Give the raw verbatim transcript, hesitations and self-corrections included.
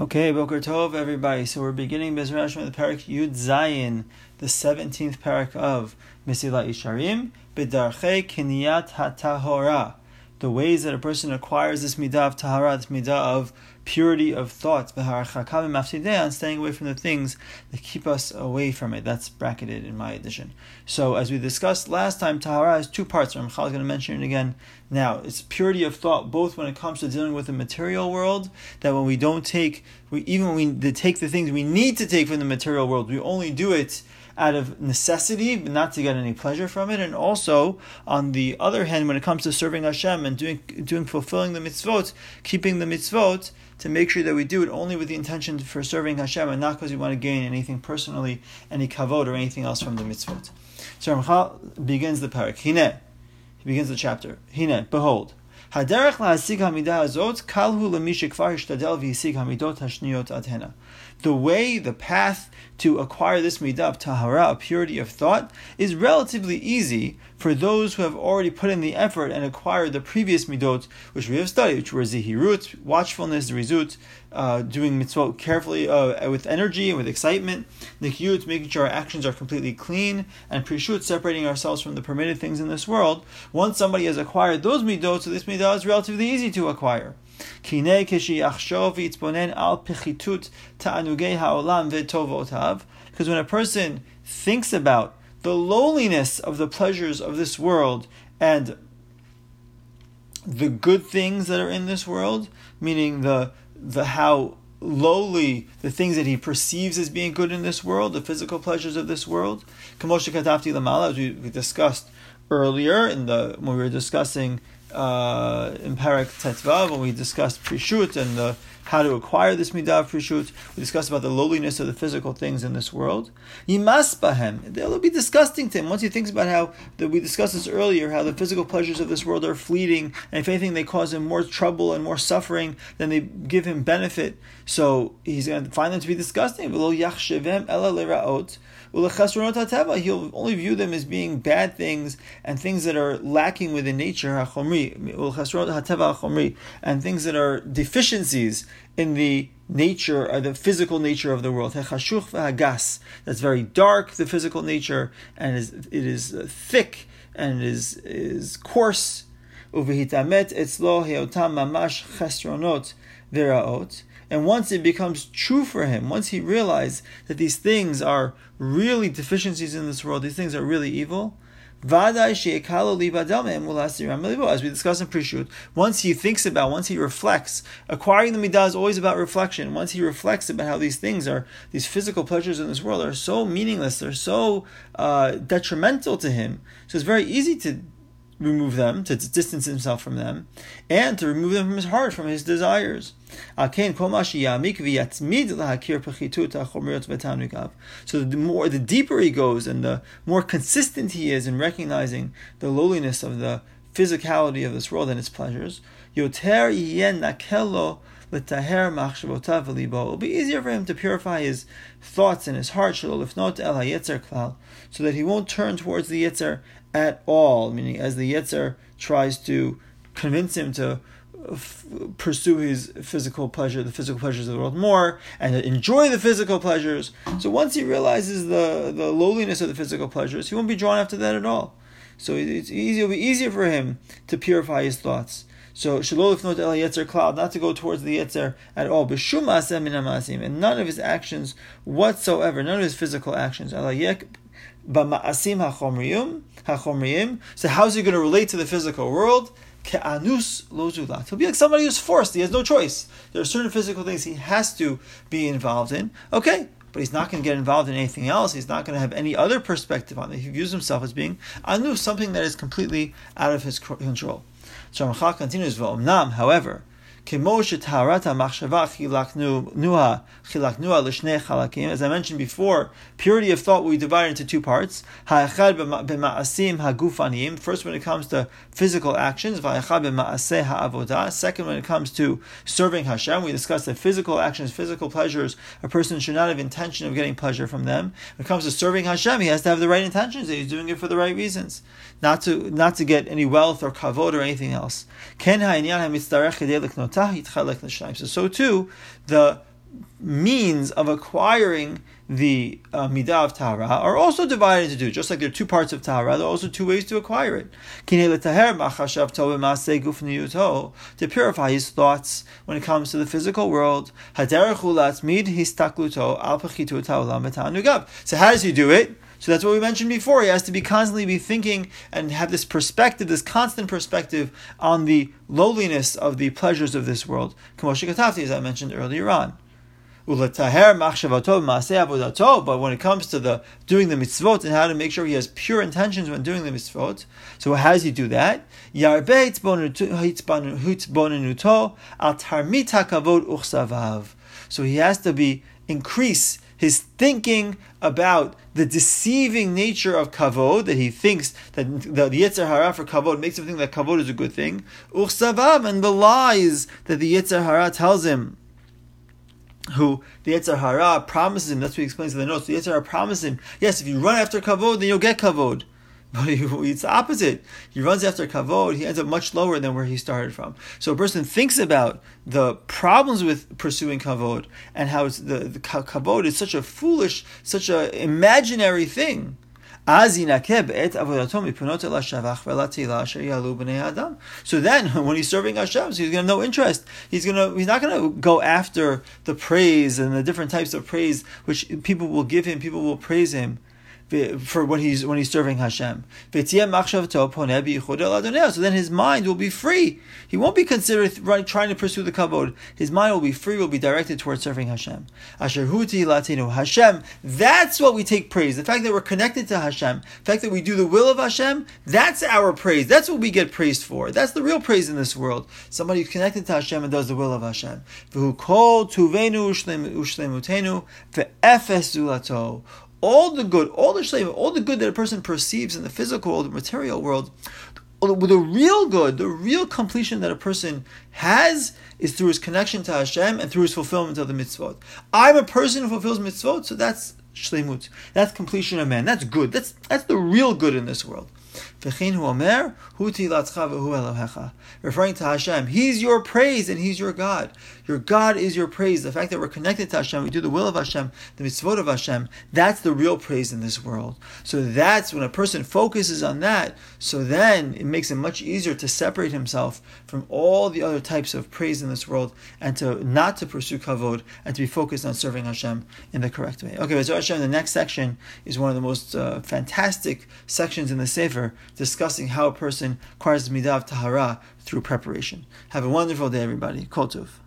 Okay, Boker Tov, everybody. So we're beginning Mizracha with the parak Yud Zayin, the seventeenth parak of Mesillat Yesharim, Bidarchei Kinyat HaTahora, the ways that a person acquires this midah of tahara, this midah of purity of thoughts, and staying away from the things that keep us away from it. That's bracketed in my edition. So as we discussed last time, tahara has two parts. Ramchal is going to mention it again now. It's purity of thought, both when it comes to dealing with the material world, that when we don't take, we, even when we take the things we need to take from the material world, we only do it out of necessity, but not to get any pleasure from it. And also, on the other hand, when it comes to serving Hashem and doing, doing fulfilling the mitzvot, keeping the mitzvot, to make sure that we do it only with the intention for serving Hashem and not because we want to gain anything personally, any kavod or anything else from the mitzvot. So Ramchal begins the parak. Hine, he begins the chapter. Hine, behold. Haderech la'asig hamidah hazot kalhu lemish kvar hishtadel v'hisig hamidot hashniyot ad hena. The way, the path to acquire this midah of tahara, a purity of thought, is relatively easy for those who have already put in the effort and acquired the previous midot, which we have studied, which were zihirut, watchfulness, rizut, uh, doing mitzvot carefully uh, with energy and with excitement, nikyut, making sure our actions are completely clean, and prishut, separating ourselves from the permitted things in this world. Once somebody has acquired those midot, so this midah is relatively easy to acquire. Kinei keshi achshov yitzbonen al pechitut ta'anugei ha'olam ve'tovotav. Because when a person thinks about the lowliness of the pleasures of this world and the good things that are in this world, meaning the the how lowly the things that he perceives as being good in this world, the physical pleasures of this world, k'moshe katavti lamala, as we discussed earlier in the when we were discussing. Uh, in Parak Tetzva, when we discussed prishut and the, how to acquire this midah of prishut, we discussed about the lowliness of the physical things in this world. Yimas bahem, they'll be disgusting to him once he thinks about how that we discussed this earlier, how the physical pleasures of this world are fleeting, and if anything, they cause him more trouble and more suffering than they give him benefit. So he's going to find them to be disgusting. V'lo yachshevem ela leraot. He'll only view them as being bad things and things that are lacking within nature, and things that are deficiencies in the nature, or the physical nature of the world. That's very dark, the physical nature, and is, it is thick and is is coarse. And once it becomes true for him, once he realizes that these things are really deficiencies in this world, these things are really evil, as we discuss in Prishut, once he thinks about, once he reflects, acquiring the midah is always about reflection. Once he reflects about how these things are, these physical pleasures in this world are so meaningless, they're so uh, detrimental to him, so it's very easy to remove them, to distance himself from them, and to remove them from his heart, from his desires. So the more, the deeper he goes, and the more consistent he is in recognizing the lowliness of the physicality of this world and its pleasures, it will be easier for him to purify his thoughts and his heart, so that he won't turn towards the Yetzer at all, meaning as the Yetzer tries to convince him to f- pursue his physical pleasure, the physical pleasures of the world more, and to enjoy the physical pleasures. So once he realizes the, the lowliness of the physical pleasures, he won't be drawn after that at all. So it's easy, it'll be easier for him to purify his thoughts. So shelo lifnot el yetzer klal, not to go towards the yetzer at all. B'shum aseh min ha'ma'asim, and none of his actions whatsoever, none of his physical actions. Ela yek b'ma'asim ha'chomriyim ha'chomriyim. So how's he going to relate to the physical world? Ke'anus lo zulat. He'll be like somebody who's forced. He has no choice. There are certain physical things he has to be involved in. Okay. But he's not going to get involved in anything else. He's not going to have any other perspective on it. He views himself as being anus, something that is completely out of his control. So Ramchal continues, V'omnam, however, as I mentioned before, purity of thought we divide into two parts. First, when it comes to physical actions, second, when it comes to serving Hashem, we discussed that physical actions, physical pleasures, a person should not have intention of getting pleasure from them. When it comes to serving Hashem, he has to have the right intentions, that he's doing it for the right reasons, not to not to get any wealth or kavod or anything else. So so too, the means of acquiring the uh, midah of tahara are also divided into two. Just like there are two parts of tahara, there are also two ways to acquire it. To purify his thoughts when it comes to the physical world. So how does he do it? So that's what we mentioned before. He has to be constantly be thinking and have this perspective, this constant perspective on the lowliness of the pleasures of this world. As I mentioned earlier on. But when it comes to the doing the mitzvot and how to make sure he has pure intentions when doing the mitzvot, so how does he do that? So he has to be increase his thinking about the deceiving nature of kavod, that he thinks that the Yetzer Hara for kavod makes him think that kavod is a good thing, and the lies that the Yetzer Hara tells him, who the Yetzer Hara promises him. That's what he explains in the notes. The Yetzer Hara promises him, yes, if you run after kavod, then you'll get kavod. But it's the opposite. He runs after kavod, he ends up much lower than where he started from. So a person thinks about the problems with pursuing kavod and how it's the, the kavod is such a foolish, such an imaginary thing. So then, when he's serving Hashem, so he's going to have no interest. He's going to, he's not going to go after the praise and the different types of praise which people will give him, people will praise him for when he's when he's serving Hashem. So then his mind will be free. He won't be considered right, trying to pursue the kavod. His mind will be free, will be directed towards serving Hashem. Hashem, that's what we take praise. The fact that we're connected to Hashem, the fact that we do the will of Hashem, that's our praise. That's what we get praised for. That's the real praise in this world. Somebody who's connected to Hashem and does the will of Hashem. All the good, all the shleimut, all the good that a person perceives in the physical world, the material world, the, the real good, the real completion that a person has is through his connection to Hashem and through his fulfillment of the mitzvot. I'm a person who fulfills mitzvot, so that's shleimut. That's completion of man. That's good. That's that's the real good in this world. Referring to Hashem, He's your praise and He's your God. Your God is your praise. The fact that we're connected to Hashem, we do the will of Hashem, the mitzvot of Hashem, that's the real praise in this world. So that's when a person focuses on that, so then it makes it much easier to separate himself from all the other types of praise in this world and to not to pursue kavod and to be focused on serving Hashem in the correct way. Okay, so Hashem, the next section is one of the most uh, fantastic sections in the Sefer, discussing how a person acquires the midah of tahara through preparation. Have a wonderful day, everybody. Kol tov.